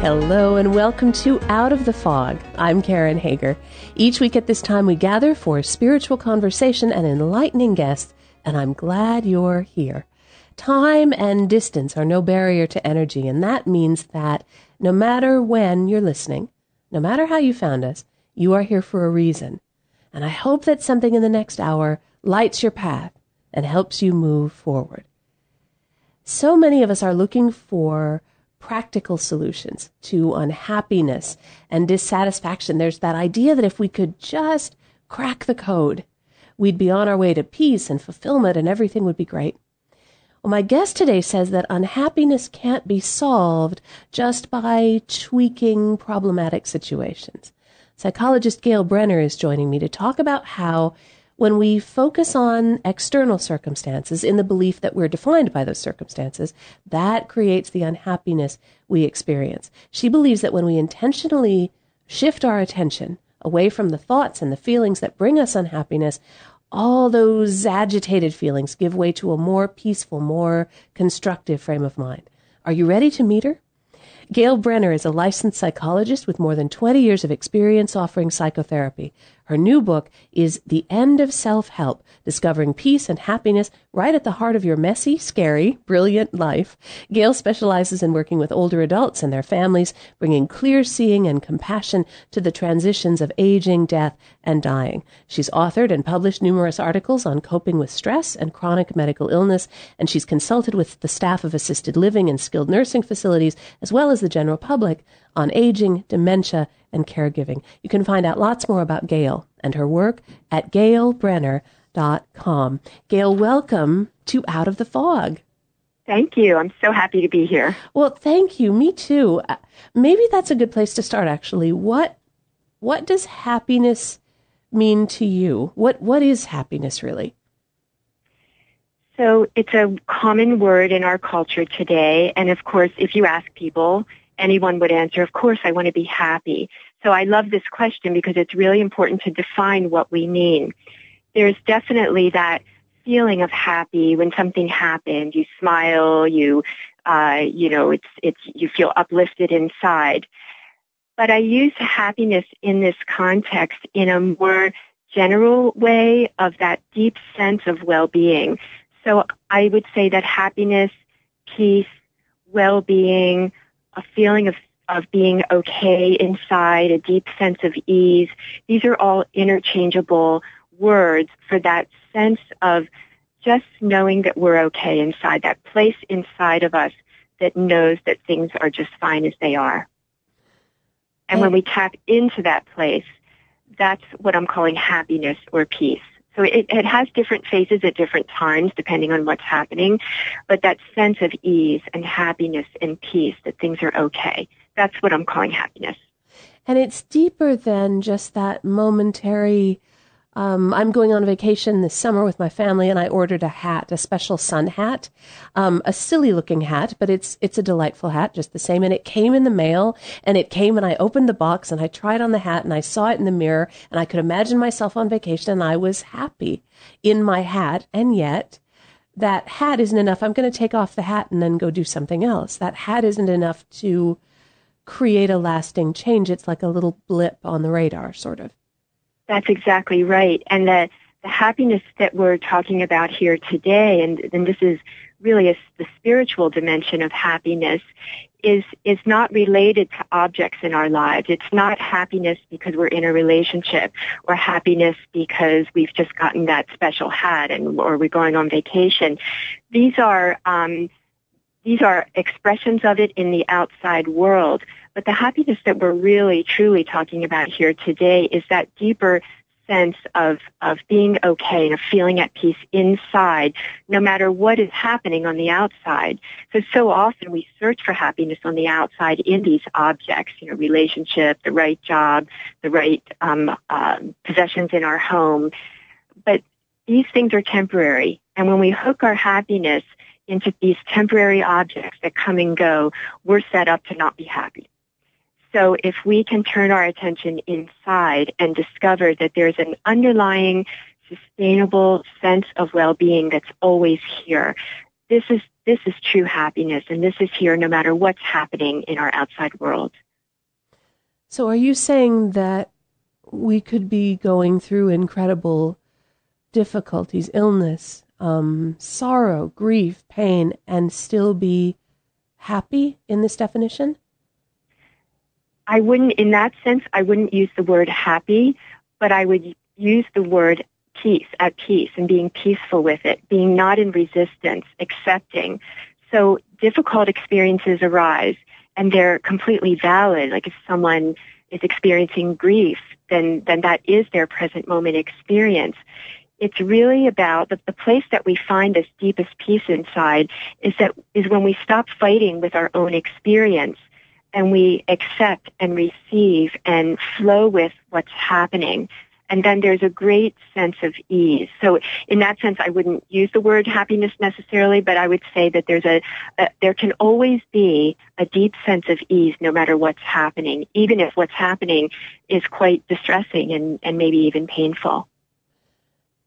Hello and welcome to Out of the Fog. I'm Karen Hager. Each week at this time we gather for a spiritual conversation and enlightening guests, and I'm glad you're here. Time and distance are no barrier to energy, and that means that no matter when you're listening, no matter how you found us, you are here for a reason. And I hope that something in the next hour lights your path and helps you move forward. So many of us are looking for practical solutions to unhappiness and dissatisfaction. There's that idea that if we could just crack the code, we'd be on our way to peace and fulfillment and everything would be great. Well, my guest today says that unhappiness can't be solved just by tweaking problematic situations. Psychologist Gail Brenner is joining me to talk about how when we focus on external circumstances in the belief that we're defined by those circumstances, that creates the unhappiness we experience. She believes that when we intentionally shift our attention away from the thoughts and the feelings that bring us unhappiness, all those agitated feelings give way to a more peaceful, more constructive frame of mind. Are you ready to meet her? Gail Brenner is a licensed psychologist with more than 20 years of experience offering psychotherapy. Her new book is The End of Self-Help, Discovering Peace and Happiness Right at the Heart of Your Messy, Scary, Brilliant Life. Gail specializes in working with older adults and their families, bringing clear seeing and compassion to the transitions of aging, death, and dying. She's authored and published numerous articles on coping with stress and chronic medical illness, and she's consulted with the staff of assisted living and skilled nursing facilities, as well as the general public, on aging, dementia, and caregiving. You can find out lots more about Gail and her work at gailbrenner.com. Gail, welcome to Out of the Fog. Thank you. I'm so happy to be here. Well, thank you. Me too. Maybe that's a good place to start, actually. What does happiness mean to you? What is happiness, really? So it's a common word in our culture today. And of course, if you ask people, anyone would answer, of course, I want to be happy. So I love this question because it's really important to define what we mean. There's definitely that feeling of happy when something happened. You smile, you feel uplifted inside. But I use happiness in this context in a more general way of that deep sense of well-being. So I would say that happiness, peace, well-being, a feeling of being okay inside, a deep sense of ease. These are all interchangeable words for that sense of just knowing that we're okay inside, that place inside of us that knows that things are just fine as they are. And when we tap into that place, that's what I'm calling happiness or peace. So it has different phases at different times, depending on what's happening. But that sense of ease and happiness and peace, that things are okay, that's what I'm calling happiness. And it's deeper than just that momentary, I'm going on vacation this summer with my family, and I ordered a hat, a special sun hat, a silly-looking hat, but it's a delightful hat just the same. And it came in the mail, and it came, and I opened the box, and I tried on the hat, and I saw it in the mirror, and I could imagine myself on vacation, and I was happy in my hat, and yet that hat isn't enough. I'm going to take off the hat and then go do something else. That hat isn't enough to create a lasting change. It's like a little blip on the radar, sort of. That's exactly right. And the happiness that we're talking about here today, and this is really the spiritual dimension of happiness, is not related to objects in our lives. It's not happiness because we're in a relationship, or happiness because we've just gotten that special hat, or we're going on vacation. These are expressions of it in the outside world. But the happiness that we're really, truly talking about here today is that deeper sense of being okay and of feeling at peace inside, no matter what is happening on the outside. So often we search for happiness on the outside in these objects, relationship, the right job, the right possessions in our home. But these things are temporary. And when we hook our happiness into these temporary objects that come and go, we're set up to not be happy. So if we can turn our attention inside and discover that there's an underlying sustainable sense of well-being that's always here, this is true happiness, and this is here no matter what's happening in our outside world. So are you saying that we could be going through incredible difficulties, illness, sorrow, grief, pain, and still be happy in this definition? I wouldn't, in that sense, I wouldn't use the word happy, but I would use the word peace, at peace, and being peaceful with it, being not in resistance, accepting. So difficult experiences arise, and they're completely valid. Like if someone is experiencing grief, then that is their present moment experience. It's really about the place that we find this deepest peace inside is when we stop fighting with our own experience and we accept and receive and flow with what's happening. And then there's a great sense of ease. So in that sense, I wouldn't use the word happiness necessarily, but I would say that there's there can always be a deep sense of ease no matter what's happening, even if what's happening is quite distressing and maybe even painful.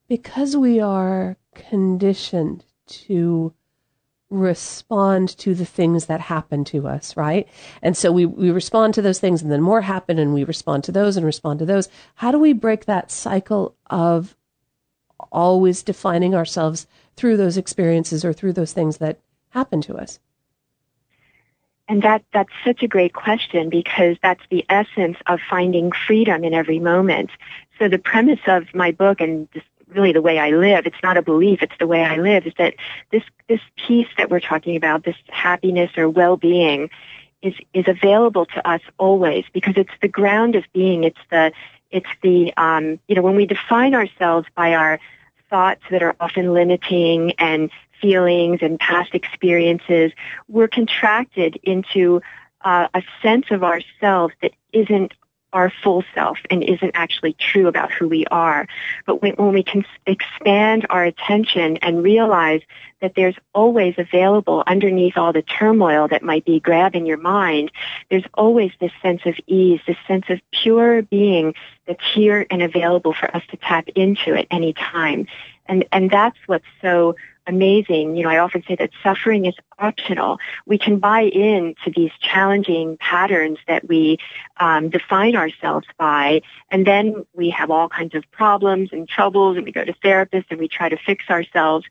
Because we are conditioned to respond to the things that happen to us, right? And so we respond to those things, and then more happen, and we respond to those and respond to those. How do we break that cycle of always defining ourselves through those experiences or through those things that happen to us? And that's such a great question, because that's the essence of finding freedom in every moment. So the premise of my book, and really the way I live, it's not a belief, it's the way I live, is that this peace that we're talking about, this happiness or well-being, is available to us always, because it's the ground of being. It's the when we define ourselves by our thoughts that are often limiting and feelings and past experiences, we're contracted into a sense of ourselves that isn't our full self and isn't actually true about who we are. But when we can expand our attention and realize that there's always available underneath all the turmoil that might be grabbing your mind, there's always this sense of ease, this sense of pure being that's here and available for us to tap into at any time. And that's what's so amazing. You know, I often say that suffering is optional. We can buy in to these challenging patterns that we define ourselves by, and then we have all kinds of problems and troubles, and we go to therapists and we try to fix ourselves,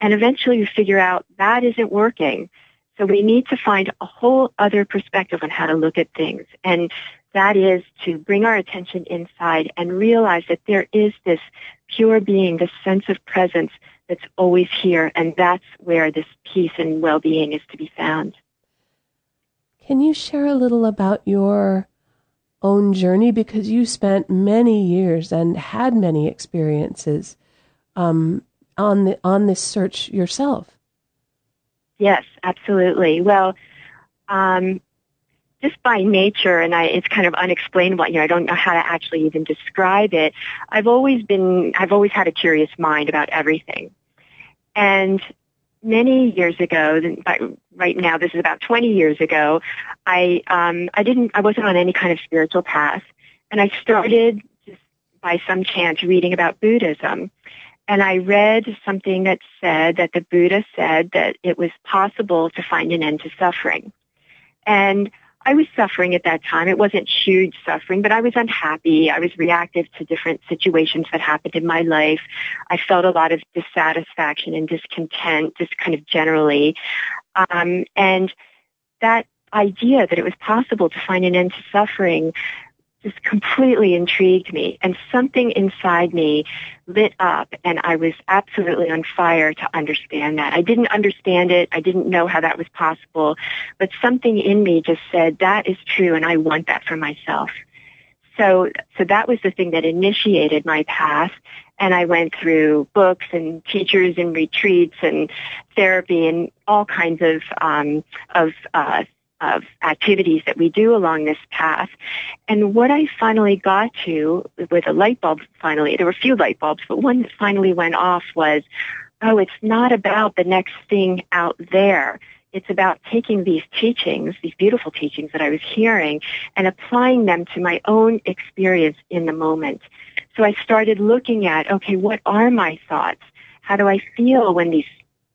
and eventually we figure out that isn't working. So we need to find a whole other perspective on how to look at things, and that is to bring our attention inside and realize that there is this pure being, this sense of presence that's always here, and that's where this peace and well-being is to be found. Can you share a little about your own journey? Because you spent many years and had many experiences on this search yourself. Yes, absolutely. Well, just by nature, and it's kind of unexplainable, you know, I don't know how to actually even describe it. I've always had a curious mind about everything. And many years ago, right now, this is about 20 years ago, I wasn't on any kind of spiritual path. And I started just by some chance reading about Buddhism. And I read something that said that the Buddha said that it was possible to find an end to suffering. And I was suffering at that time. It wasn't huge suffering, but I was unhappy. I was reactive to different situations that happened in my life. I felt a lot of dissatisfaction and discontent, just kind of generally. And that idea that it was possible to find an end to suffering just completely intrigued me. And something inside me lit up, and I was absolutely on fire to understand that. I didn't understand it. I didn't know how that was possible. But something in me just said, that is true, and I want that for myself. So that was the thing that initiated my path. And I went through books and teachers and retreats and therapy and all kinds of of activities that we do along this path. And what I finally got to with a light bulb finally, there were a few light bulbs, but one that finally went off was, oh, it's not about the next thing out there. It's about taking these teachings, these beautiful teachings that I was hearing, and applying them to my own experience in the moment. So I started looking at, okay, what are my thoughts? How do I feel when these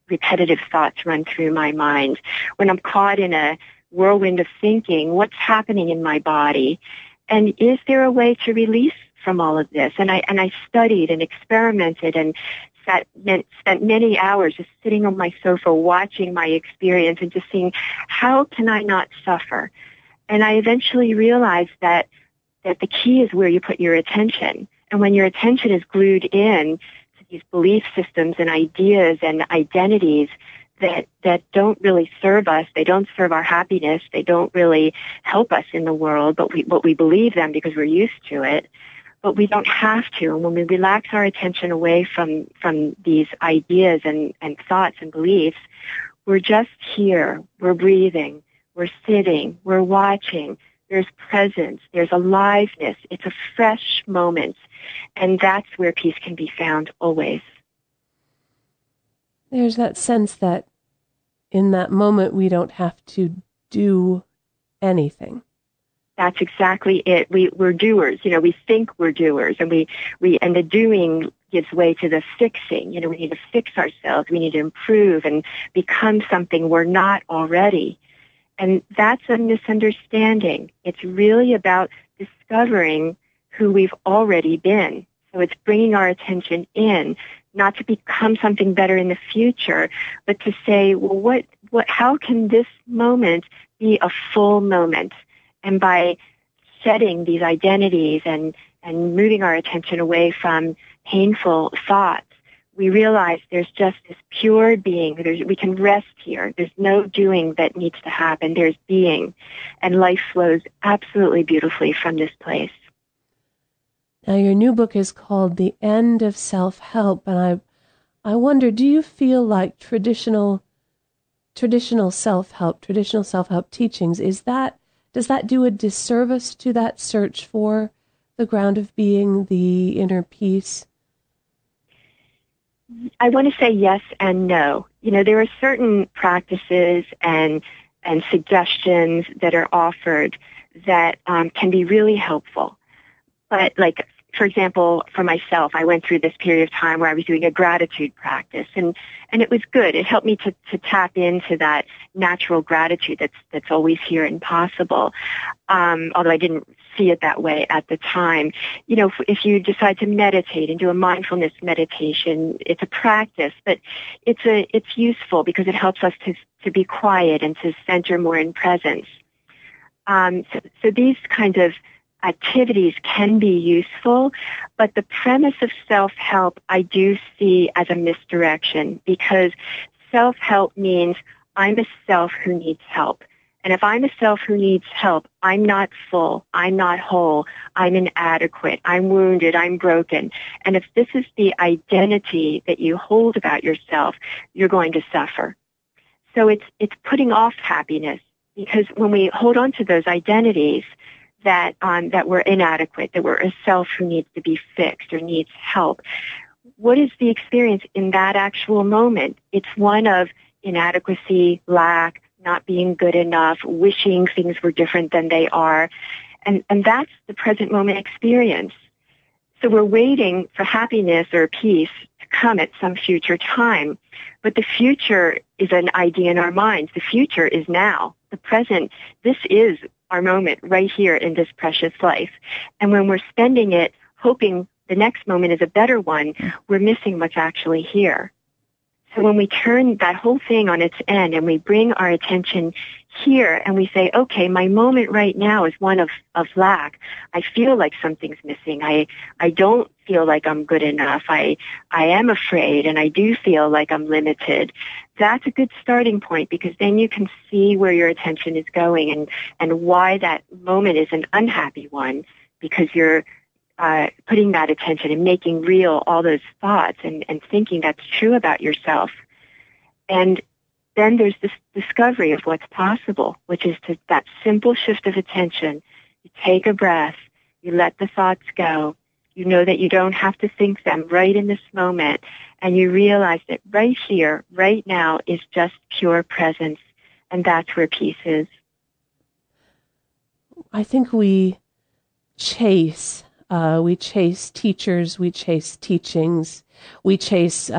repetitive thoughts run through my mind? When I'm caught in a whirlwind of thinking, what's happening in my body? And is there a way to release from all of this? And I studied and experimented and spent many hours just sitting on my sofa watching my experience and just seeing, how can I not suffer? And I eventually realized that the key is where you put your attention. And when your attention is glued in to these belief systems and ideas and identities that don't really serve us, they don't serve our happiness, they don't really help us in the world, but we believe them because we're used to it. But we don't have to. And when we relax our attention away from these ideas and thoughts and beliefs, we're just here. We're breathing. We're sitting. We're watching. There's presence. There's aliveness. It's a fresh moment. And that's where peace can be found always. There's that sense that in that moment we don't have to do anything. That's exactly it. We're doers. You know, we think we're doers, and and the doing gives way to the fixing. You know, we need to fix ourselves. We need to improve and become something we're not already. And that's a misunderstanding. It's really about discovering who we've already been. So it's bringing our attention in, not to become something better in the future, but to say, well, how can this moment be a full moment? And by shedding these identities and moving our attention away from painful thoughts, we realize there's just this pure being. We can rest here. There's no doing that needs to happen. There's being. And life flows absolutely beautifully from this place. Now, your new book is called The End of Self-Help. And I wonder, do you feel like traditional self-help teachings, does that do a disservice to that search for the ground of being, the inner peace? I want to say yes and no. You know, there are certain practices and suggestions that are offered that can be really helpful. But, like, for example, for myself, I went through this period of time where I was doing a gratitude practice, and it was good. It helped me to tap into that natural gratitude that's always here and possible, although I didn't see it that way at the time. You know, if you decide to meditate and do a mindfulness meditation, it's a practice, but it's useful because it helps us to be quiet and to center more in presence. So these kinds of activities can be useful, but the premise of self-help I do see as a misdirection, because self-help means I'm a self who needs help. And if I'm a self who needs help, I'm not full, I'm not whole, I'm inadequate, I'm wounded, I'm broken. And if this is the identity that you hold about yourself, you're going to suffer. So it's putting off happiness, because when we hold on to those identities, that we're inadequate, that we're a self who needs to be fixed or needs help. What is the experience in that actual moment? It's one of inadequacy, lack, not being good enough, wishing things were different than they are. And that's the present moment experience. So we're waiting for happiness or peace to come at some future time. But the future is an idea in our minds. The future is now. The present, this is our moment right here in this precious life. And when we're spending it hoping the next moment is a better one, we're missing what's actually here. So when we turn that whole thing on its end and we bring our attention here and we say, okay, my moment right now is one of lack. I feel like something's missing. I don't feel like I'm good enough. I am afraid, and I do feel like I'm limited. That's a good starting point, because then you can see where your attention is going and why that moment is an unhappy one, because you're putting that attention and making real all those thoughts and thinking that's true about yourself. And then there's this discovery of what's possible, which is to that simple shift of attention. You take a breath, you let the thoughts go, you know that you don't have to think them right in this moment, and you realize that right here, right now, is just pure presence, and that's where peace is. I think we chase teachers, we chase teachings, we chase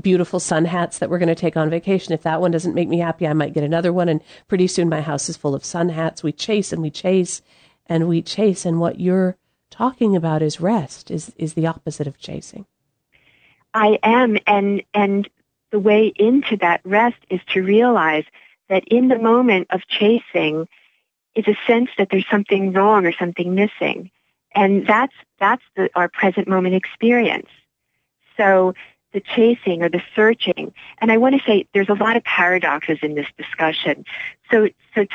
beautiful sun hats that we're going to take on vacation. If that one doesn't make me happy, I might get another one, and pretty soon my house is full of sun hats. We chase and we chase and we chase, and what you're talking about is rest, is the opposite of chasing. I am, and the way into that rest is to realize that in the moment of chasing is a sense that there's something wrong or something missing. And that's our present moment experience. So the chasing or the searching, and I want to say there's a lot of paradoxes in this discussion. So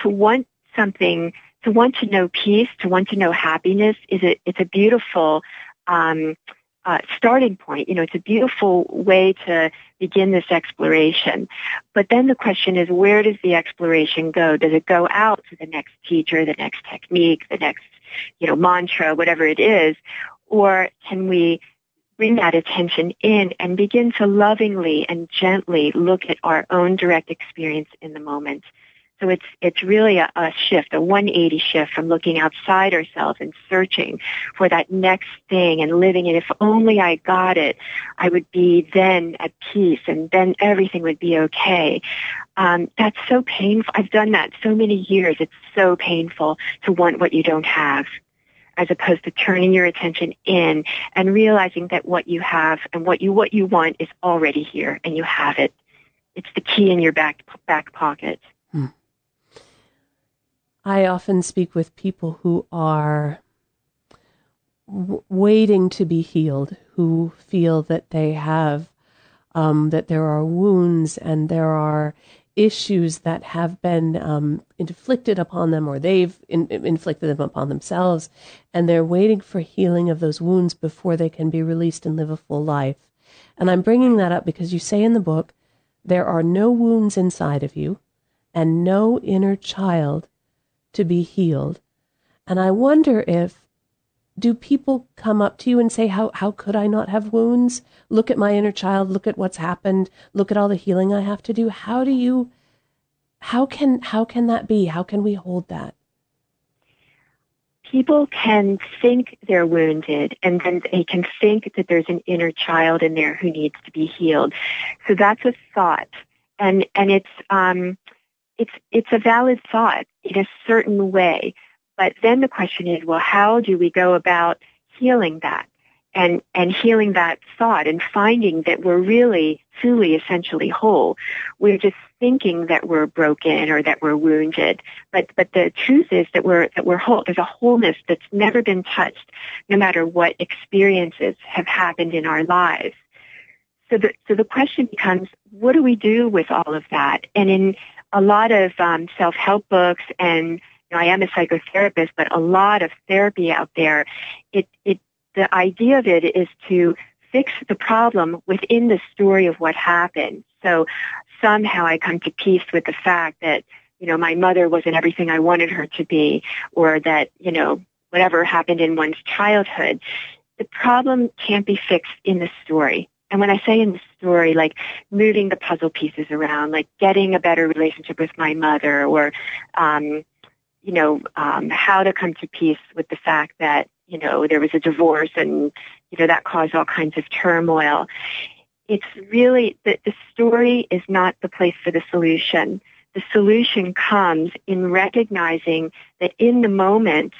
to want something, to want to know peace, to want to know happiness, it's a beautiful starting point. You know, it's a beautiful way to begin this exploration. But then the question is, where does the exploration go? Does it go out to the next teacher, the next technique, the next, mantra, whatever it is? Or can we bring that attention in and begin to lovingly and gently look at our own direct experience in the moment? So it's really a shift, a 180 shift from looking outside ourselves and searching for that next thing and living it. If only I got it, I would be then at peace and then everything would be okay. That's so painful. I've done that so many years. It's so painful to want what you don't have, as opposed to turning your attention in and realizing that what you have and what you want is already here and you have it. It's the key in your back pocket. Hmm. I often speak with people who are waiting to be healed, who feel that they have, that there are wounds and there are issues that have been inflicted upon them, or they've inflicted them upon themselves, and they're waiting for healing of those wounds before they can be released and live a full life. And I'm bringing that up because you say in the book, there are no wounds inside of you and no inner child to be healed. And I wonder if, do people come up to you and say, how could I not have wounds? Look at my inner child, look at what's happened, look at all the healing I have to do. How can that be? How can we hold that? People can think they're wounded, and then they can think that there's an inner child in there who needs to be healed. So that's a thought. And it's a valid thought in a certain way, but then the question is, well, how do we go about healing that and healing that thought and finding that we're really, truly, essentially whole? We're just thinking that we're broken or that we're wounded, but the truth is that we're whole. There's a wholeness that's never been touched, no matter what experiences have happened in our lives. So the question becomes, what do we do with all of that? And in a lot of self-help books, and I am a psychotherapist, but a lot of therapy out there, the idea of it is to fix the problem within the story of what happened. So somehow I come to peace with the fact that, my mother wasn't everything I wanted her to be, or that, whatever happened in one's childhood. The problem can't be fixed in the story. And when I say in the story, like moving the puzzle pieces around, like getting a better relationship with my mother, or, how to come to peace with the fact that, there was a divorce and, that caused all kinds of turmoil. It's really that the story is not the place for the solution. The solution comes in recognizing that in the moment,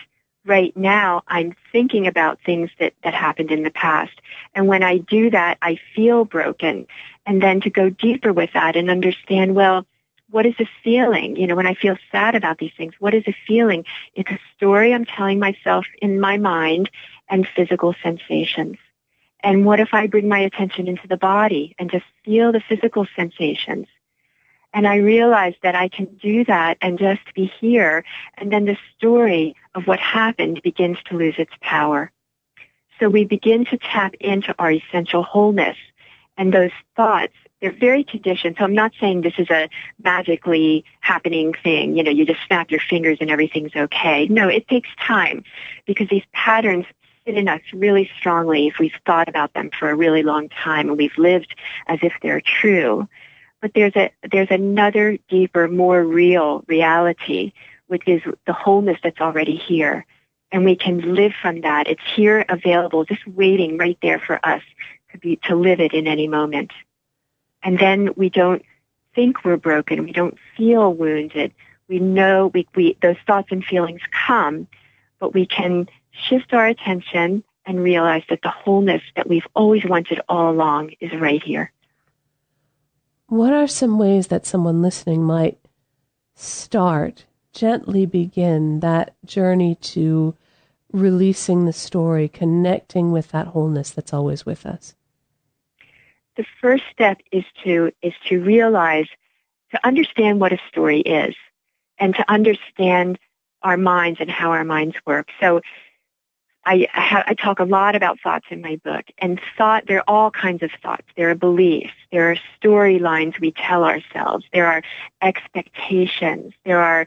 right now, I'm thinking about things that happened in the past. And when I do that, I feel broken. And then to go deeper with that and understand, well, what is the feeling? When I feel sad about these things, what is the feeling? It's a story I'm telling myself in my mind and physical sensations. And what if I bring my attention into the body and just feel the physical sensations? And I realized that I can do that and just be here. And then the story of what happened begins to lose its power. So we begin to tap into our essential wholeness. and those thoughts, they're very conditioned. So I'm not saying this is a magically happening thing. You know, you just snap your fingers and everything's okay. No, it takes time because these patterns sit in us really strongly if we've thought about them for a really long time and we've lived as if they're true. But there's another deeper, more real reality, which is the wholeness that's already here. And we can live from that. It's here available, just waiting right there for us to live it in any moment. And then we don't think we're broken. We don't feel wounded. We know we those thoughts and feelings come, but we can shift our attention and realize that the wholeness that we've always wanted all along is right here. What are some ways that someone listening might gently begin that journey to releasing the story, connecting with that wholeness that's always with us? The first step is to realize, to understand what a story is, and to understand our minds and how our minds work. So I talk a lot about thoughts in my book, and there are all kinds of thoughts. There are beliefs. There are storylines we tell ourselves. There are expectations. There are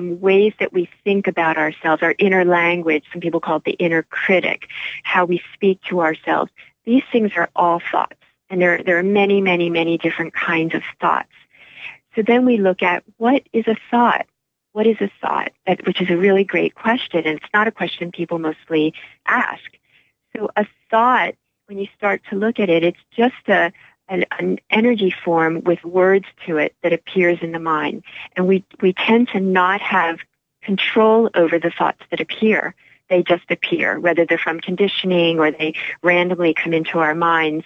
ways that we think about ourselves, our inner language. Some people call it the inner critic, how we speak to ourselves. These things are all thoughts, and there are many, many, many different kinds of thoughts. So then we look at, what is a thought? What is a thought? Which is a really great question, and it's not a question people mostly ask. So a thought, when you start to look at it, it's just an energy form with words to it that appears in the mind. And we tend to not have control over the thoughts that appear. They just appear, whether they're from conditioning or they randomly come into our minds.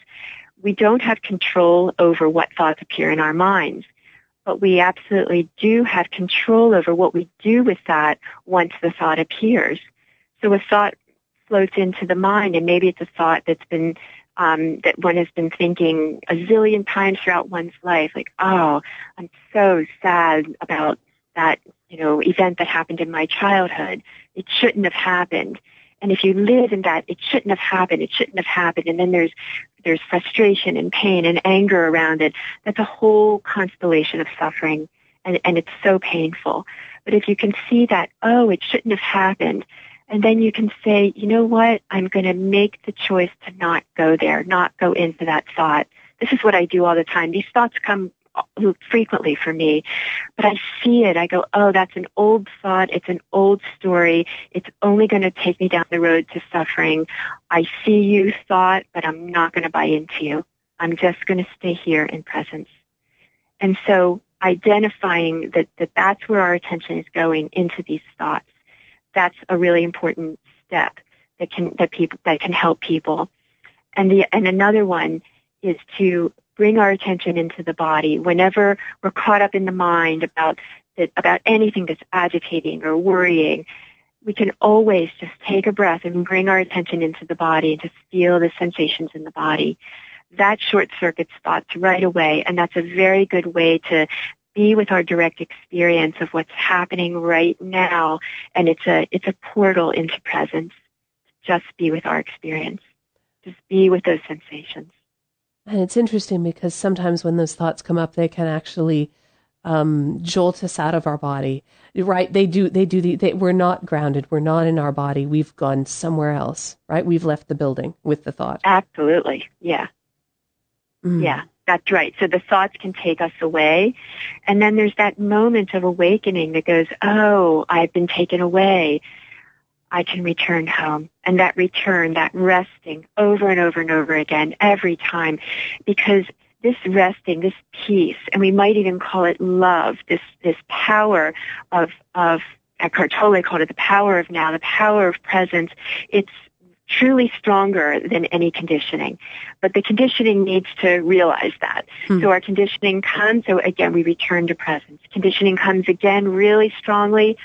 We don't have control over what thoughts appear in our minds. But we absolutely do have control over what we do with that once the thought appears. So a thought floats into the mind, and maybe it's a thought that's been that one has been thinking a zillion times throughout one's life, like, "Oh, I'm so sad about that, event that happened in my childhood. It shouldn't have happened." And if you live in that, it shouldn't have happened, and then there's frustration and pain and anger around it, that's a whole constellation of suffering, and it's so painful. But if you can see that, oh, it shouldn't have happened, and then you can say, you know what, I'm going to make the choice to not go there, not go into that thought. This is what I do all the time. These thoughts come frequently for me, but I see it. I go, oh, that's an old thought. It's an old story. It's only going to take me down the road to suffering. I see you, thought, but I'm not going to buy into you. I'm just going to stay here in presence. And so identifying that that's where our attention is going, into these thoughts, that's a really important step that can help people. And another one is to bring our attention into the body. Whenever we're caught up in the mind about anything that's agitating or worrying, we can always just take a breath and bring our attention into the body and just feel the sensations in the body. That short circuits thoughts right away, and that's a very good way to be with our direct experience of what's happening right now, and it's a portal into presence. Just be with our experience. Just be with those sensations. And it's interesting because sometimes when those thoughts come up, they can actually jolt us out of our body, right? We're not grounded. We're not in our body. We've gone somewhere else, right? We've left the building with the thought. Absolutely. Yeah. Mm. Yeah, that's right. So the thoughts can take us away. And then there's that moment of awakening that goes, oh, I've been taken away. I can return home. And that return, that resting over and over and over again, every time, because this resting, this peace, and we might even call it love, this power of Eckhart Tolle called it the power of now, the power of presence. It's truly stronger than any conditioning. But the conditioning needs to realize that. Mm. So our conditioning comes, so again, we return to presence. Conditioning comes again really strongly,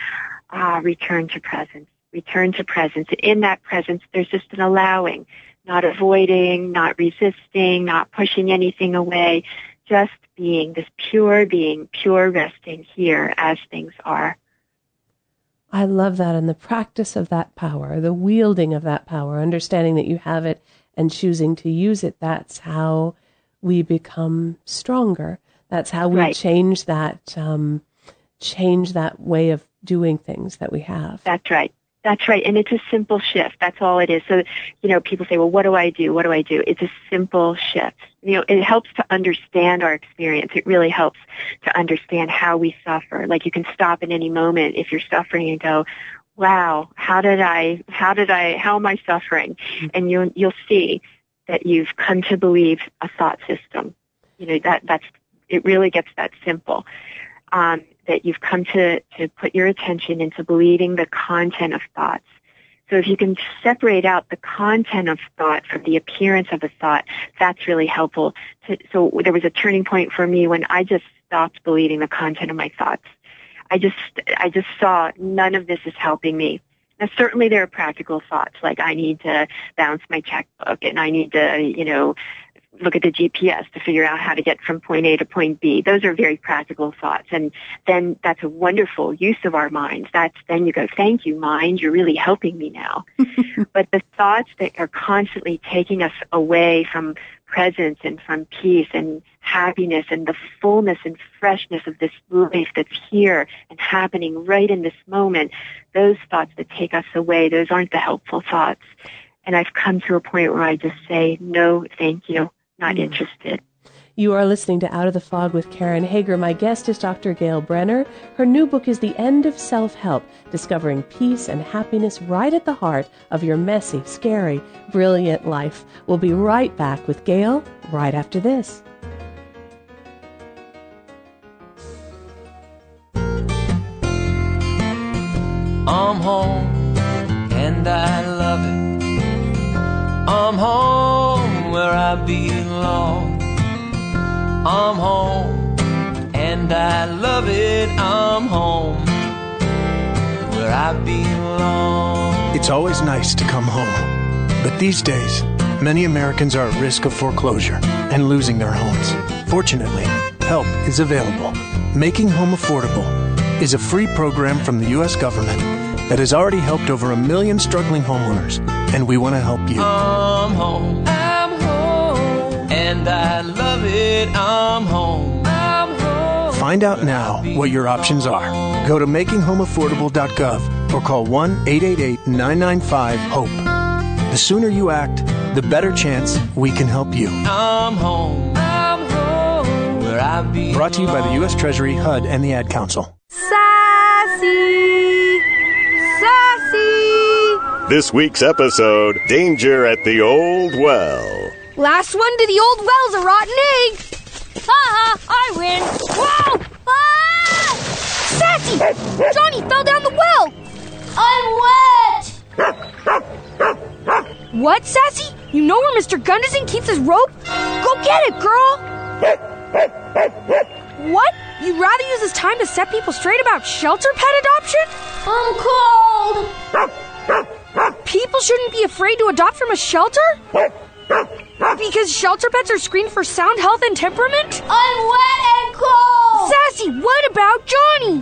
return to presence. Return to presence. In that presence, there's just an allowing, not avoiding, not resisting, not pushing anything away, just being, this pure being, pure resting here as things are. I love that. And the practice of that power, the wielding of that power, understanding that you have it and choosing to use it, that's how we become stronger. That's how we change that way of doing things that we have. That's right. That's right. And it's a simple shift. That's all it is. So, you know, people say, well, what do I do? What do I do? It's a simple shift. You know, it helps to understand our experience. It really helps to understand how we suffer. Like, you can stop at any moment if you're suffering and go, wow, how am I suffering? And you'll see that you've come to believe a thought system. You know, that's, it really gets that simple. That you've come to put your attention into believing the content of thoughts. So if you can separate out the content of thought from the appearance of a thought, that's really helpful. So there was a turning point for me when I just stopped believing the content of my thoughts. I just saw none of this is helping me. Now, certainly there are practical thoughts, like I need to balance my checkbook and I need to, you know, look at the GPS to figure out how to get from point A to point B. Those are very practical thoughts. And then that's a wonderful use of our minds. Then you go, thank you, mind. You're really helping me now. But the thoughts that are constantly taking us away from presence and from peace and happiness and the fullness and freshness of this life that's here and happening right in this moment, those thoughts that take us away, those aren't the helpful thoughts. And I've come to a point where I just say, no, thank you. Not interested. You are listening to Out of the Fog with Karen Hager. My guest is Dr. Gail Brenner. Her new book is The End of Self-Help, Discovering Peace and Happiness Right at the Heart of Your Messy, Scary, Brilliant Life. We'll be right back with Gail right after this. I'm home and I love it. I'm home where I belong. I'm home and I love it. I'm home where I belong. It's always nice to come home, but these days, many Americans are at risk of foreclosure and losing their homes. Fortunately, help is available. Making Home Affordable is a free program from the U.S. government that has already helped over 1 million struggling homeowners. And we want to help you. I'm home, and I love it. I'm home. Find out now what your options are. Go to makinghomeaffordable.gov or call 1-888-995-HOPE. The sooner you act, the better chance we can help you. I'm home, where I belong. Brought to you by the U.S. Treasury, HUD, and the Ad Council. Sassy, sassy. This week's episode, Danger at the Old Well. Last one to the old well's a rotten egg. Ha ha, I win. Whoa! Ah! Sassy! Johnny fell down the well. I'm wet. What, Sassy? You know where Mr. Gunderson keeps his rope? Go get it, girl. What? You'd rather use this time to set people straight about shelter pet adoption? I'm cold. People shouldn't be afraid to adopt from a shelter? Because shelter pets are screened for sound health and temperament? I'm wet and cold! Sassy, what about Johnny?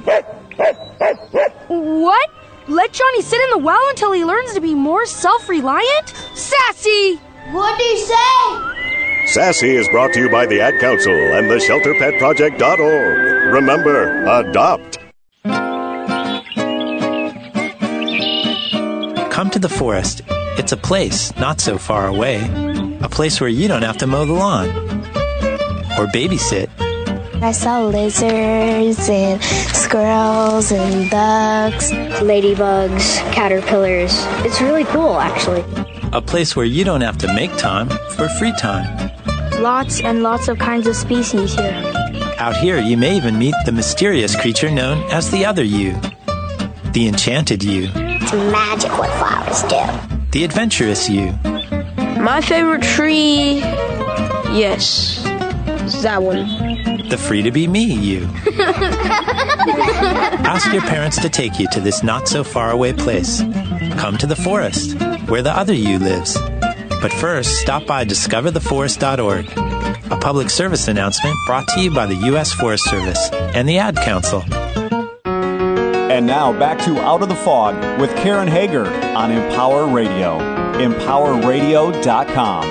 What? Let Johnny sit in the well until he learns to be more self-reliant? Sassy! What'd he say? Sassy is brought to you by the Ad Council and the ShelterPetProject.org. Remember, adopt. Come to the forest. It's a place not so far away. A place where you don't have to mow the lawn or babysit. I saw lizards and squirrels and bugs, ladybugs, caterpillars. It's really cool, actually. A place where you don't have to make time for free time. Lots and lots of kinds of species here. Out here, you may even meet the mysterious creature known as the other you, the enchanted you. It's magic what flowers do. The adventurous you. My favorite tree, yes, is that one. The free-to-be me you. Ask your parents to take you to this not-so-far-away place. Come to the forest, where the other you lives. But first, stop by discovertheforest.org, a public service announcement brought to you by the U.S. Forest Service and the Ad Council. And now back to Out of the Fog with Karen Hager on Empower Radio, empowerradio.com.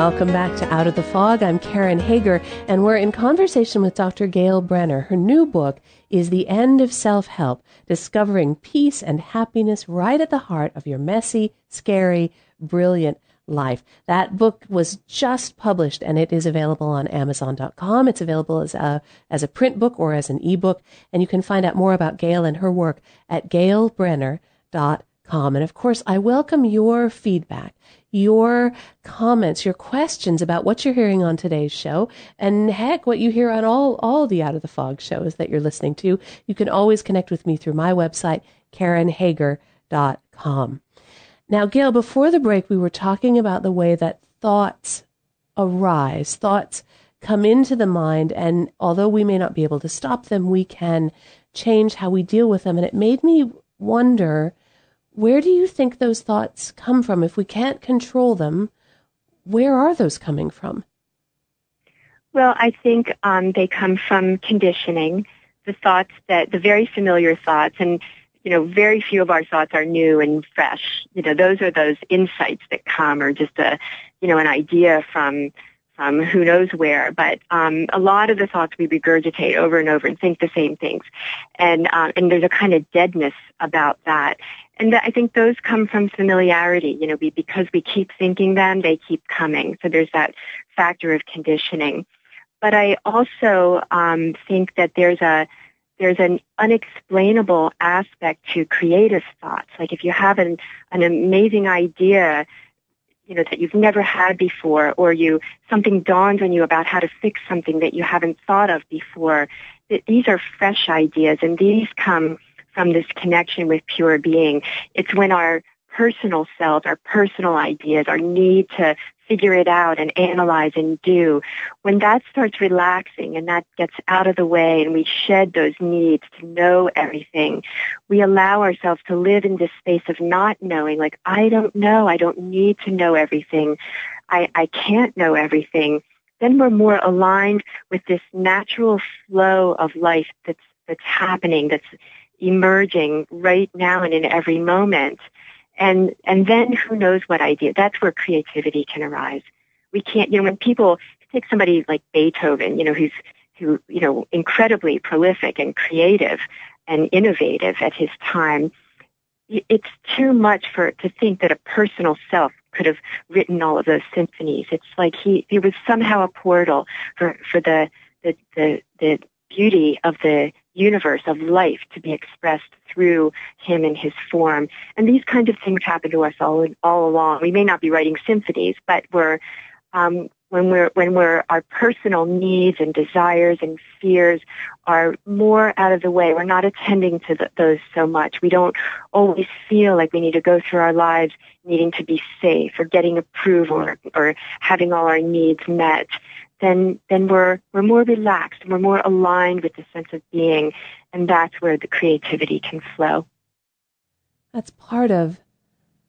Welcome back to Out of the Fog. I'm Karen Hager, and we're in conversation with Dr. Gail Brenner. Her new book is The End of Self-Help, Discovering Peace and Happiness Right at the Heart of Your Messy, Scary, Brilliant Life. That book was just published, and it is available on Amazon.com. It's available as a print book or as an ebook, and you can find out more about Gail and her work at gailbrenner.com. And of course, I welcome your feedback, your comments, your questions about what you're hearing on today's show. And heck, what you hear on all the Out of the Fog shows that you're listening to. You can always connect with me through my website, KarenHager.com. Now, Gail, before the break, we were talking about the way that thoughts arise, thoughts come into the mind. And although we may not be able to stop them, we can change how we deal with them. And it made me wonder, where do you think those thoughts come from? If we can't control them, where are those coming from? Well, I think they come from conditioning, the very familiar thoughts, and, you know, very few of our thoughts are new and fresh. You know, those are those insights that come, or just an idea from who knows where. But a lot of the thoughts we regurgitate over and over and think the same things. And there's a kind of deadness about that. And I think those come from familiarity. You know, because we keep thinking them, they keep coming. So there's that factor of conditioning. But I also think that there's an unexplainable aspect to creative thoughts. Like if you have an amazing idea, you know, that you've never had before, or something dawns on you about how to fix something that you haven't thought of before. These are fresh ideas, and these come from this connection with pure being. It's when our personal selves, our personal ideas, our need to figure it out and analyze and do, when that starts relaxing and that gets out of the way and we shed those needs to know everything, we allow ourselves to live in this space of not knowing, like, I don't know, I don't need to know everything, I can't know everything. Then we're more aligned with this natural flow of life that's happening, that's emerging right now and in every moment. And then who knows what idea? That's where creativity can arise. We can't, you know, when people take somebody like Beethoven, you know, who's incredibly prolific and creative and innovative at his time, it's too much to think that a personal self could have written all of those symphonies. It's like he was somehow a portal for the beauty of the universe, of life, to be expressed through him and his form. And these kinds of things happen to us all along. We may not be writing symphonies, but we're when our personal needs and desires and fears are more out of the way, we're not attending to those so much. We don't always feel like we need to go through our lives needing to be safe or getting approval or having all our needs met. Then we're more relaxed, we're more aligned with the sense of being, and that's where the creativity can flow. That's part of,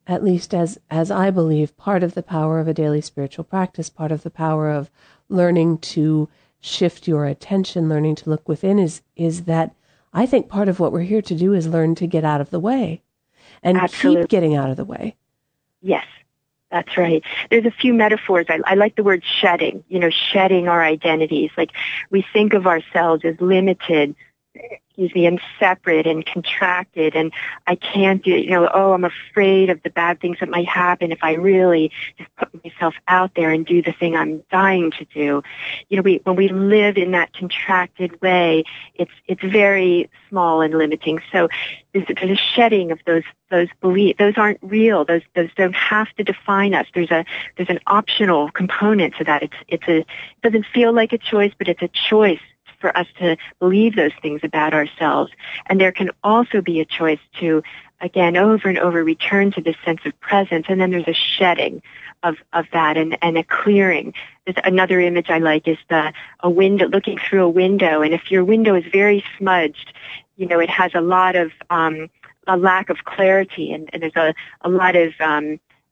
at least as I believe, part of the power of a daily spiritual practice, part of the power of learning to shift your attention, learning to look within, is that I think part of what we're here to do is learn to get out of the way and Absolutely. Keep getting out of the way. Yes. That's right. There's a few metaphors. I like the word shedding, shedding our identities. Like we think of ourselves as limited, and separate and contracted, and I can't do it. I'm afraid of the bad things that might happen if I really just put myself out there and do the thing I'm dying to do. When we live in that contracted way, it's very small and limiting. So there's a shedding of those beliefs. Those aren't real. Those don't have to define us. There's an optional component to that. It doesn't feel like a choice, but it's a choice for us to believe those things about ourselves. And there can also be a choice to, again, over and over, return to this sense of presence. And then there's a shedding of that and a clearing. There's another image I like is a window, looking through a window. And if your window is very smudged, it has a lot of a lack of clarity, and there's a lot of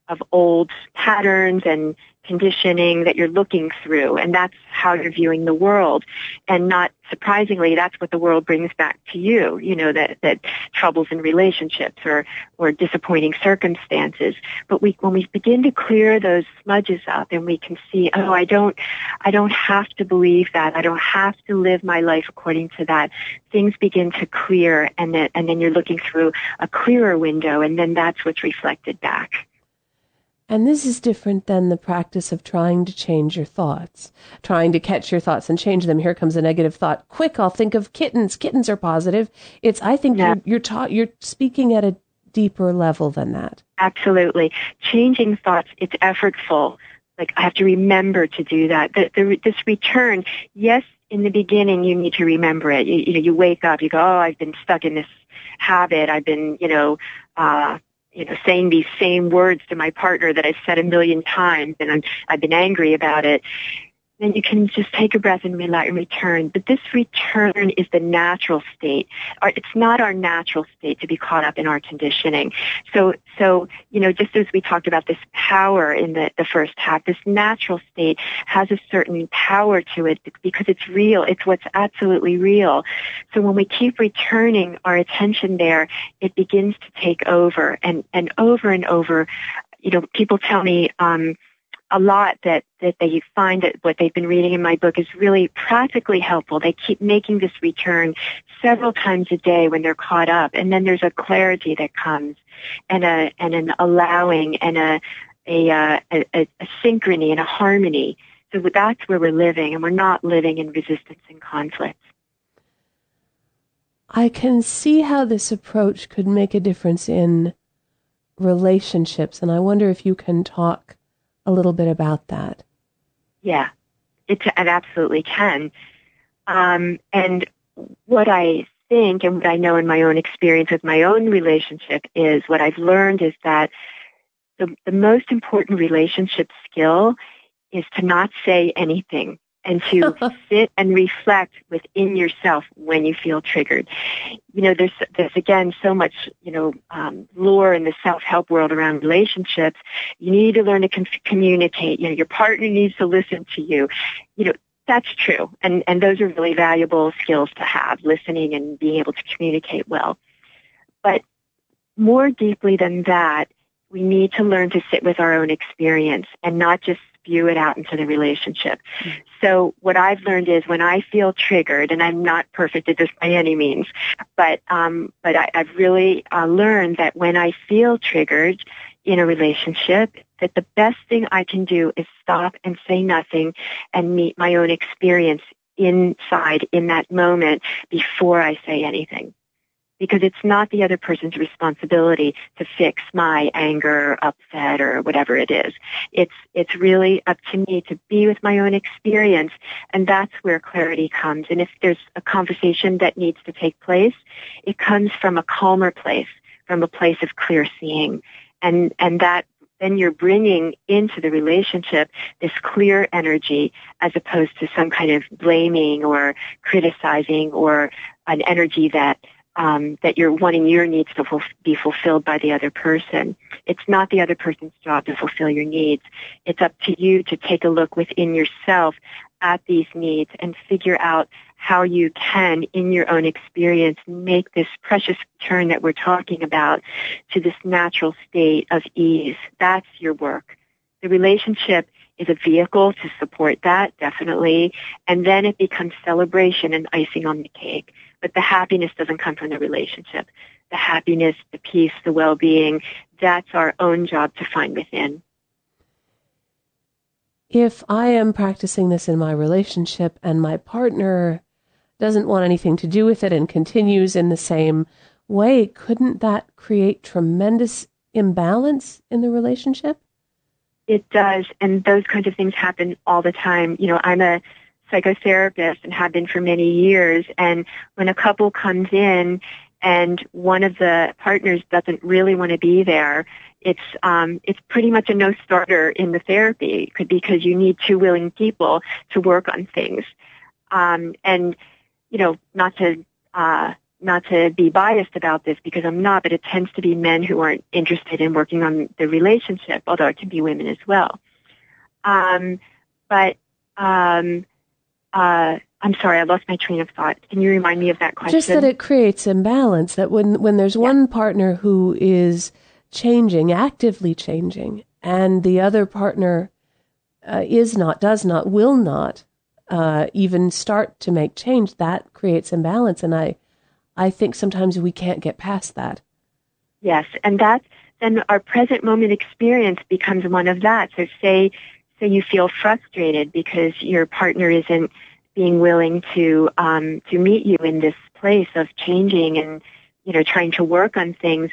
of old patterns and conditioning that you're looking through, and that's how you're viewing the world. And not surprisingly, that's what the world brings back to you, you know, that troubles in relationships or disappointing circumstances. But when we begin to clear those smudges up and we can see, oh, I don't have to believe that. I don't have to live my life according to that. Things begin to clear, and then you're looking through a clearer window, and then that's what's reflected back. And this is different than the practice of trying to change your thoughts, trying to catch your thoughts and change them. Here comes a negative thought. Quick, I'll think of kittens. Kittens are positive. It's, I think, yeah. You're speaking at a deeper level than that. Absolutely. Changing thoughts, it's effortful. Like, I have to remember to do that. This return, yes, in the beginning, you need to remember it. You wake up, you go, oh, I've been stuck in this habit. I've been, saying these same words to my partner that I've said 1,000,000 times, and I've been angry about it. Then you can just take a breath and return. But this return is the natural state. It's not our natural state to be caught up in our conditioning. So, just as we talked about this power in the first half, this natural state has a certain power to it because it's real. It's what's absolutely real. So when we keep returning our attention there, it begins to take over and over. You know, people tell me, a lot that they find that what they've been reading in my book is really practically helpful. They keep making this return several times a day when they're caught up, and then there's a clarity that comes, and an allowing, and a synchrony and a harmony. So that's where we're living, and we're not living in resistance and conflict. I can see how this approach could make a difference in relationships, and I wonder if you can talk a little bit about that. Yeah, it absolutely can. And what I think and what I know in my own experience with my own relationship is what I've learned is that the most important relationship skill is to not say anything and to sit and reflect within yourself when you feel triggered. You know, there's again, so much, lore in the self-help world around relationships. You need to learn to communicate. You know, your partner needs to listen to you. You know, that's true. And those are really valuable skills to have, listening and being able to communicate well. But more deeply than that, we need to learn to sit with our own experience and not just spew it out into the relationship. Mm-hmm. So what I've learned is when I feel triggered, and I'm not perfect at this by any means, but I've really learned that when I feel triggered in a relationship, that the best thing I can do is stop and say nothing and meet my own experience inside in that moment before I say anything. Because it's not the other person's responsibility to fix my anger, upset, or whatever it is. It's really up to me to be with my own experience, and that's where clarity comes. And if there's a conversation that needs to take place, it comes from a calmer place, from a place of clear seeing. And that then you're bringing into the relationship this clear energy as opposed to some kind of blaming or criticizing or an energy that you're wanting your needs to be fulfilled by the other person. It's not the other person's job to fulfill your needs. It's up to you to take a look within yourself at these needs and figure out how you can, in your own experience, make this precious turn that we're talking about to this natural state of ease. That's your work. The relationship is a vehicle to support that, definitely, and then it becomes celebration and icing on the cake. But the happiness doesn't come from the relationship. The happiness, the peace, the well-being, that's our own job to find within. If I am practicing this in my relationship and my partner doesn't want anything to do with it and continues in the same way, couldn't that create tremendous imbalance in the relationship? It does, and those kinds of things happen all the time. You know, I'm a psychotherapist and have been for many years. And when a couple comes in and one of the partners doesn't really want to be there, it's pretty much a no-starter in the therapy because you need two willing people to work on things. And, you know, not to not to be biased about this because I'm not, but it tends to be men who aren't interested in working on the relationship, although it can be women as well. I'm sorry, I lost my train of thought. Can you remind me of that question? Just that it creates imbalance, that when there's one partner who is changing, actively changing, and the other partner is not, does not, will not even start to make change, that creates imbalance. And I think sometimes we can't get past that. Yes, and that then our present moment experience becomes one of that. So say you feel frustrated because your partner isn't being willing to meet you in this place of changing and, you know, trying to work on things,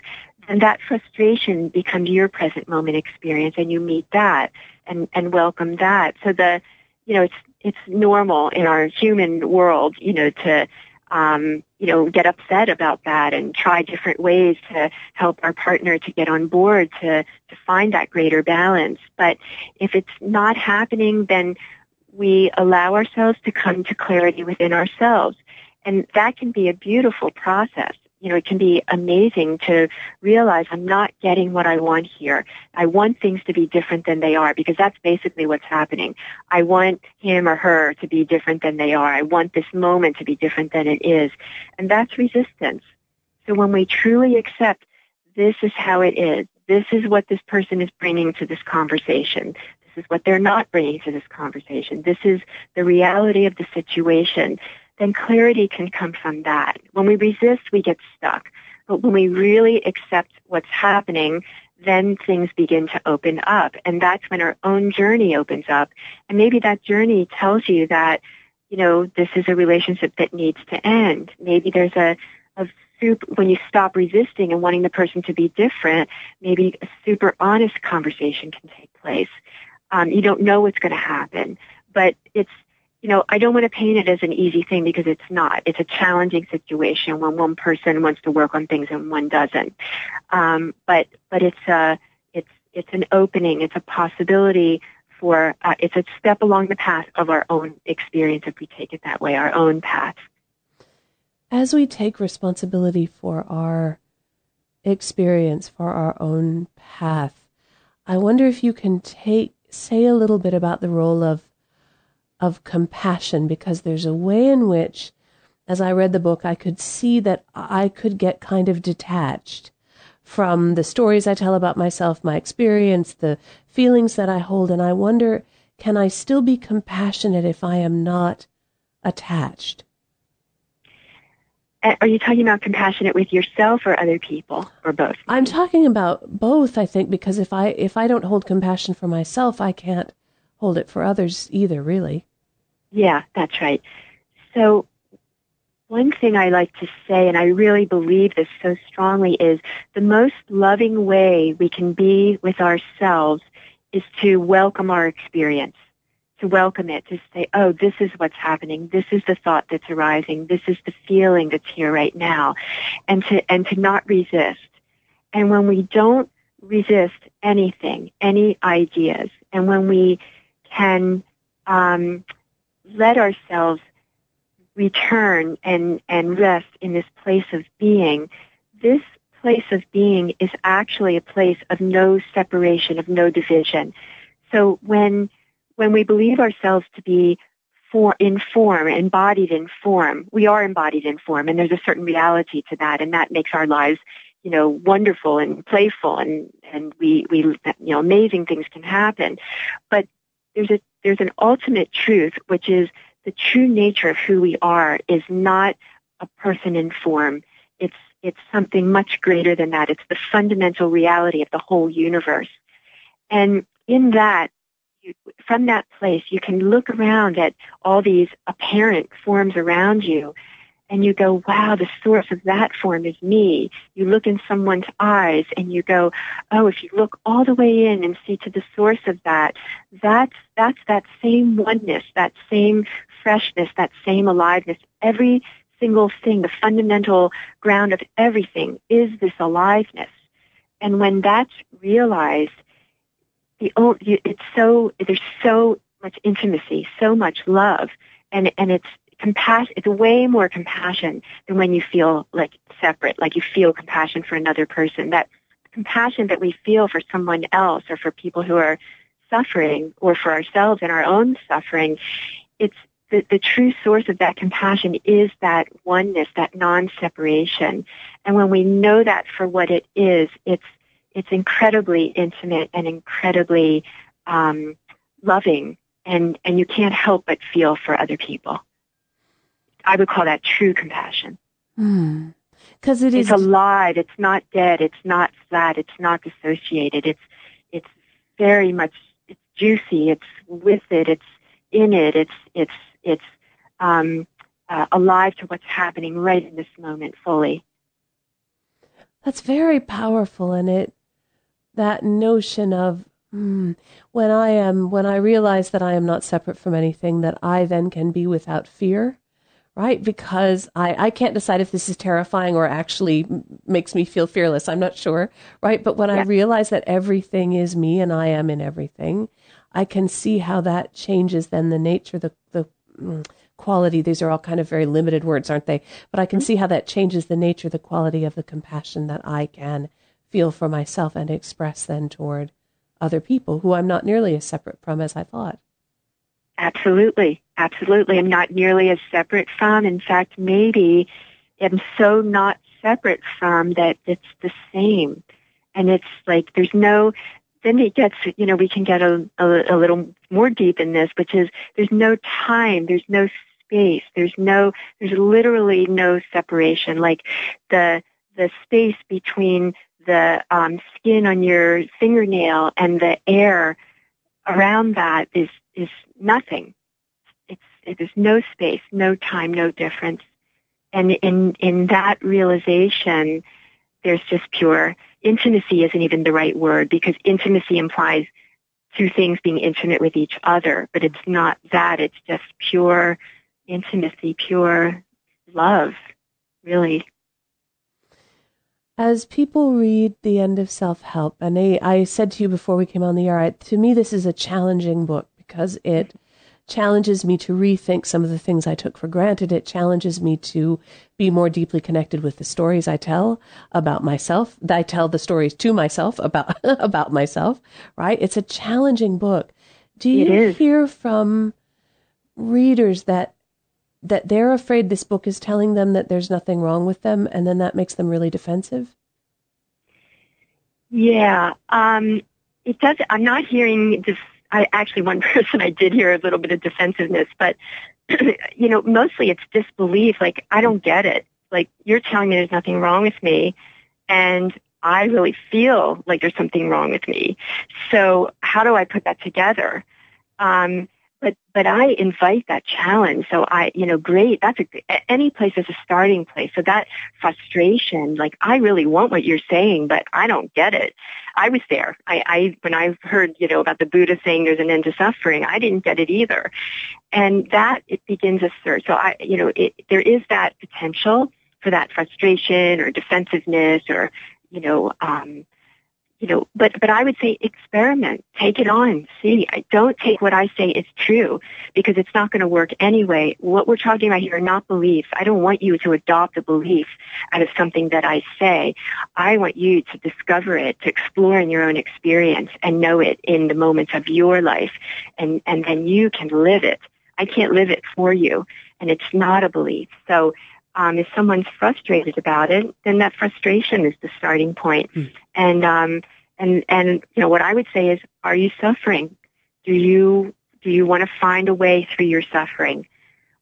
and that frustration becomes your present moment experience, and you meet that and welcome that. So it's normal in our human world, you know, to get upset about that and try different ways to help our partner to get on board, to find that greater balance. But if it's not happening, then we allow ourselves to come to clarity within ourselves. And that can be a beautiful process. You know, it can be amazing to realize I'm not getting what I want here. I want things to be different than they are, because that's basically what's happening. I want him or her to be different than they are. I want this moment to be different than it is. And that's resistance. So when we truly accept this is how it is, this is what this person is bringing to this conversation, this is what they're not bringing to this conversation, this is the reality of the situation, then clarity can come from that. When we resist, we get stuck. But when we really accept what's happening, then things begin to open up. And that's when our own journey opens up. And maybe that journey tells you that, you know, this is a relationship that needs to end. Maybe there's a super, when you stop resisting and wanting the person to be different, maybe a super honest conversation can take place. You don't know what's going to happen, but it's, you know, I don't want to paint it as an easy thing, because it's not. It's a challenging situation when one person wants to work on things and one doesn't. But it's an opening. It's a possibility for it's a step along the path of our own experience, if we take it that way, our own path. As we take responsibility for our experience, for our own path, I wonder if you can say a little bit about the role of compassion, because there's a way in which, as I read the book, I could see that I could get kind of detached from the stories I tell about myself, my experience, the feelings that I hold, and I wonder, can I still be compassionate if I am not attached? Are you talking about compassionate with yourself or other people, or both? I'm talking about both, I think, because if I don't hold compassion for myself, I can't hold it for others either, really. Yeah, that's right. So one thing I like to say, and I really believe this so strongly, is the most loving way we can be with ourselves is to welcome our experience, to welcome it, to say, oh, this is what's happening. This is the thought that's arising. This is the feeling that's here right now, and to not resist. And when we don't resist anything, any ideas, and when we can let ourselves return and rest in this place of being, this place of being is actually a place of no separation, of no division. So when we believe ourselves to be embodied in form, we are embodied in form, and there's a certain reality to that, and that makes our lives, you know, wonderful and playful, and we, you know, amazing things can happen. But there's an ultimate truth, which is the true nature of who we are is not a person in form. It's something much greater than that. It's the fundamental reality of the whole universe. And in that, from that place, you can look around at all these apparent forms around you, and you go, wow, the source of that form is me. You look in someone's eyes and you go, oh, if you look all the way in and see to the source of that, that's that same oneness, that same freshness, that same aliveness. Every single thing, the fundamental ground of everything is this aliveness. And when that's realized, there's so much intimacy, so much love, and it's compassion, it's way more compassion than when you feel like separate, like you feel compassion for another person. That compassion that we feel for someone else or for people who are suffering or for ourselves and our own suffering, it's the true source of that compassion is that oneness, that non-separation. And when we know that for what it is, it's incredibly intimate and incredibly loving, and you can't help but feel for other people. I would call that true compassion. Because it's alive. It's not dead. It's not flat. It's not dissociated. It's very much. It's juicy. It's with it. It's in it. It's alive to what's happening right in this moment fully. That's very powerful, and that notion of when I realize that I am not separate from anything, that I then can be without fear, right? Because I can't decide if this is terrifying or actually makes me feel fearless. I'm not sure, right? But when I realize that everything is me and I am in everything, I can see how that changes then the nature, the quality. These are all kind of very limited words, aren't they? But I can see how that changes the nature, the quality of the compassion that I can feel for myself and express then toward other people who I'm not nearly as separate from as I thought. Absolutely. Absolutely. I'm not nearly as separate from. In fact, maybe I'm so not separate from that it's the same. And it's like there's no, then it gets, you know, we can get a little more deep in this, which is there's no time, there's no space, there's literally no separation. Like the space between the skin on your fingernail and the air around that is nothing. There's no space, no time, no difference. And in that realization, there's just pure intimacy isn't even the right word, because intimacy implies two things being intimate with each other, but it's not that. It's just pure intimacy, pure love, really. As people read The End of Self-Help, and I said to you before we came on the air, to me this is a challenging book because it challenges me to rethink some of the things I took for granted. It challenges me to be more deeply connected with the stories I tell about myself. I tell the stories to myself about myself, right? It's a challenging book. Do you hear from readers that they're afraid this book is telling them that there's nothing wrong with them, and then that makes them really defensive? Yeah, it does. I'm not hearing this. Actually, one person I did hear a little bit of defensiveness, but you know, mostly it's disbelief. Like, I don't get it. Like, you're telling me there's nothing wrong with me, and I really feel like there's something wrong with me. So how do I put that together? But I invite that challenge. So great. That's any place is a starting place. So that frustration, like, I really want what you're saying, but I don't get it. I was there. I when I heard, about the Buddha saying there's an end to suffering, I didn't get it either. And that it begins a search. So there is that potential for that frustration or defensiveness or, but I would say experiment, take it on, see. I don't take what I say is true because it's not going to work anyway. What we're talking about here are not beliefs. I don't want you to adopt a belief out of something that I say. I want you to discover it, to explore in your own experience and know it in the moments of your life. And then you can live it. I can't live it for you. And it's not a belief. So, if someone's frustrated about it, then that frustration is the starting point. And what I would say is, are you suffering? Do you want to find a way through your suffering?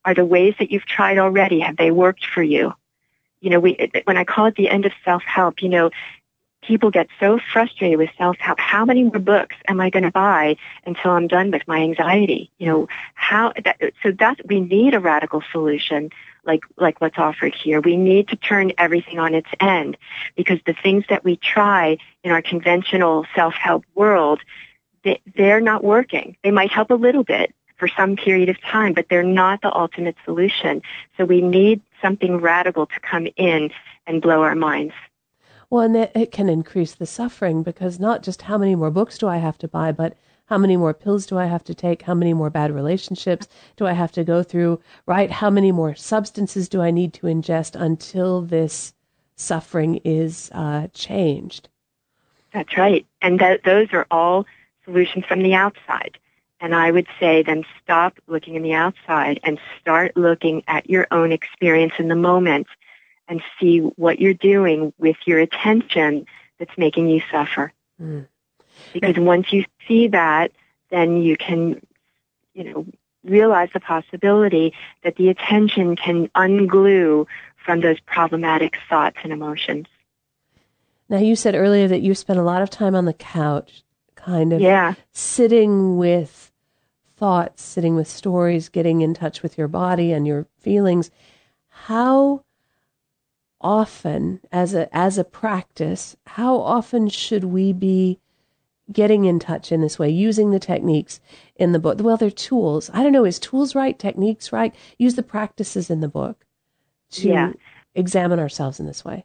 Are the ways that you've tried already, have they worked for you? When I call it the end of self-help, people get so frustrated with self-help. How many more books am I going to buy until I'm done with my anxiety? We need a radical solution like what's offered here. We need to turn everything on its end, because the things that we try in our conventional self-help world, they're not working. They might help a little bit for some period of time, but they're not the ultimate solution. So we need something radical to come in and blow our minds. Well, and it can increase the suffering, because not just how many more books do I have to buy, but How many more pills do I have to take? How many more bad relationships do I have to go through, right? How many more substances do I need to ingest until this suffering is changed? That's right. And those are all solutions from the outside. And I would say then stop looking in the outside and start looking at your own experience in the moment and see what you're doing with your attention that's making you suffer. Mm. Because once you see that, then you can, realize the possibility that the attention can unglue from those problematic thoughts and emotions. Now, you said earlier that you spent a lot of time on the couch, kind of sitting with thoughts, sitting with stories, getting in touch with your body and your feelings. How often, as a practice, how often should we be getting in touch in this way, using the techniques in the book? Well, they're tools. I don't know, is tools right, techniques right? Use the practices in the book to examine ourselves in this way.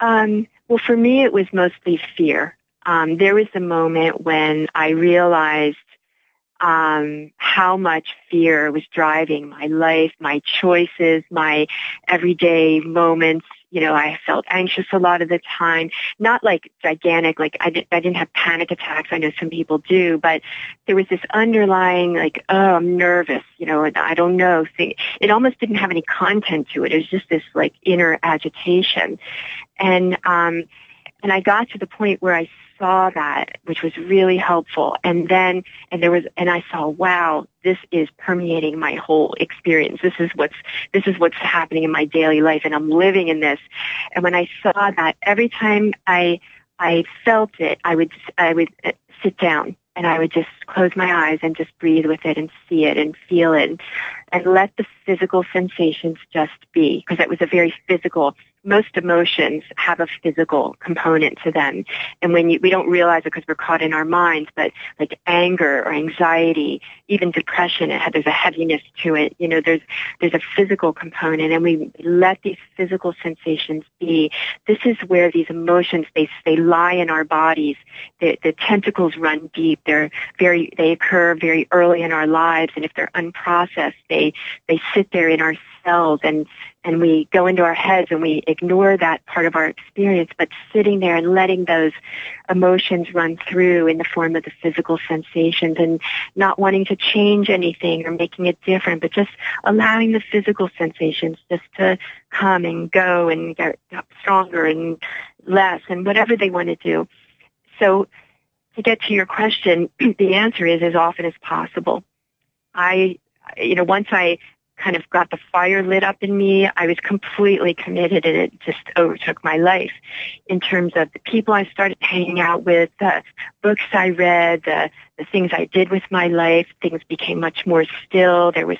Well, for me, it was mostly fear. There was a moment when I realized how much fear was driving my life, my choices, my everyday moments. I felt anxious a lot of the time, not like gigantic, like I didn't have panic attacks. I know some people do, but there was this underlying like, oh, I'm nervous, and I don't know thing. It almost didn't have any content to it. It was just this like inner agitation. And I got to the point where I saw that, which was really helpful. And I saw, wow, this is permeating my whole experience. This is what's happening in my daily life, and I'm living in this. And when I saw that, every time I felt it, I would sit down and I would just close my eyes and just breathe with it and see it and feel it and let the physical sensations just be, because that was a very physical. Most emotions have a physical component to them. And when we don't realize it because we're caught in our minds, but like anger or anxiety, even depression, there's a heaviness to it. There's a physical component, and we let these physical sensations be. This is where these emotions, they lie in our bodies. The tentacles run deep. They occur very early in our lives. And if they're unprocessed, they sit there in our cells, and we go into our heads and we ignore that part of our experience, but sitting there and letting those emotions run through in the form of the physical sensations and not wanting to change anything or making it different, but just allowing the physical sensations just to come and go and get stronger and less and whatever they want to do. So to get to your question, the answer is as often as possible. Once I kind of got the fire lit up in me, I was completely committed, and it just overtook my life in terms of the people I started hanging out with, the books I read, the things I did with my life. Things became much more still. There was,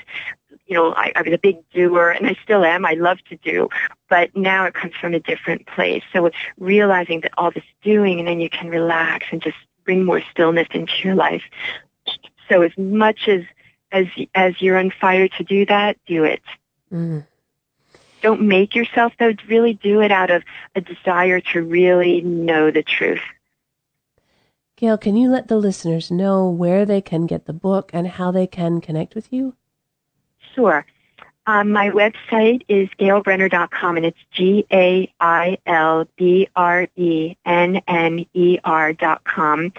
I was a big doer, and I still am. I love to do, but now it comes from a different place. So realizing that all this doing, and then you can relax and just bring more stillness into your life. So as much as you're on fire to do that, do it. Mm. Don't make yourself, though. Really do it out of a desire to really know the truth. Gail, can you let the listeners know where they can get the book and how they can connect with you? Sure. My website is gailbrenner.com, and it's GAILBRENNER.com.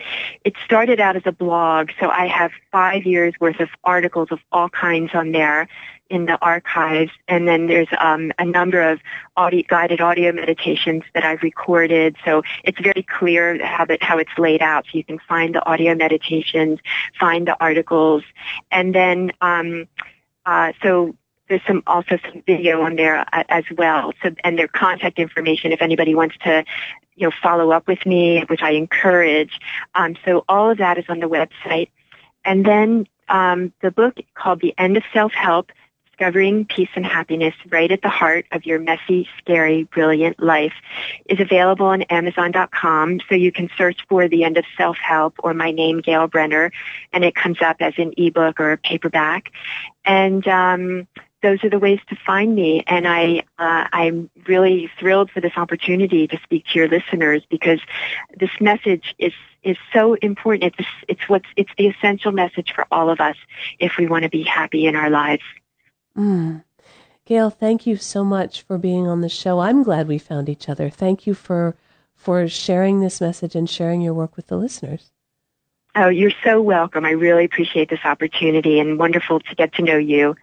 It started out as a blog, so I have 5 years' worth of articles of all kinds on there in the archives, and then there's a number of guided audio meditations that I've recorded, so it's very clear how it's laid out, so you can find the audio meditations, find the articles, and then there's also some video on there as well. So, and their contact information if anybody wants to, follow up with me, which I encourage. So all of that is on the website. And then the book called The End of Self-Help, Discovering Peace and Happiness Right at the Heart of Your Messy, Scary, Brilliant Life, is available on Amazon.com. So you can search for The End of Self-Help or my name, Gail Brenner, and it comes up as an ebook or a paperback. And those are the ways to find me. And I'm really thrilled for this opportunity to speak to your listeners, because this message is so important. It's the essential message for all of us if we want to be happy in our lives. Mm. Gail, thank you so much for being on the show. I'm glad we found each other. Thank you for sharing this message and sharing your work with the listeners. Oh, you're so welcome. I really appreciate this opportunity, and wonderful to get to know you.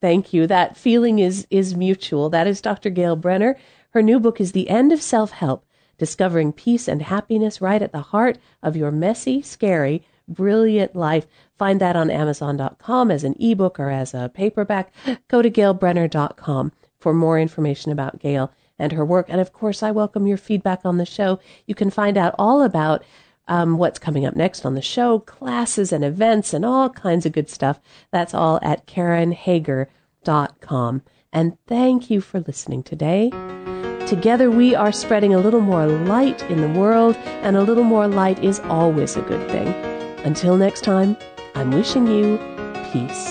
Thank you. That feeling is mutual. That is Dr. Gail Brenner. Her new book is The End of Self-Help, Discovering Peace and Happiness Right at the Heart of Your Messy, Scary, Brilliant Life. Find that on Amazon.com as an ebook or as a paperback. Go to GailBrenner.com for more information about Gail and her work. And of course, I welcome your feedback on the show. You can find out all about what's coming up next on the show, classes and events and all kinds of good stuff. That's all at KarenHager.com. And thank you for listening today. Together we are spreading a little more light in the world, and a little more light is always a good thing. Until next time, I'm wishing you peace.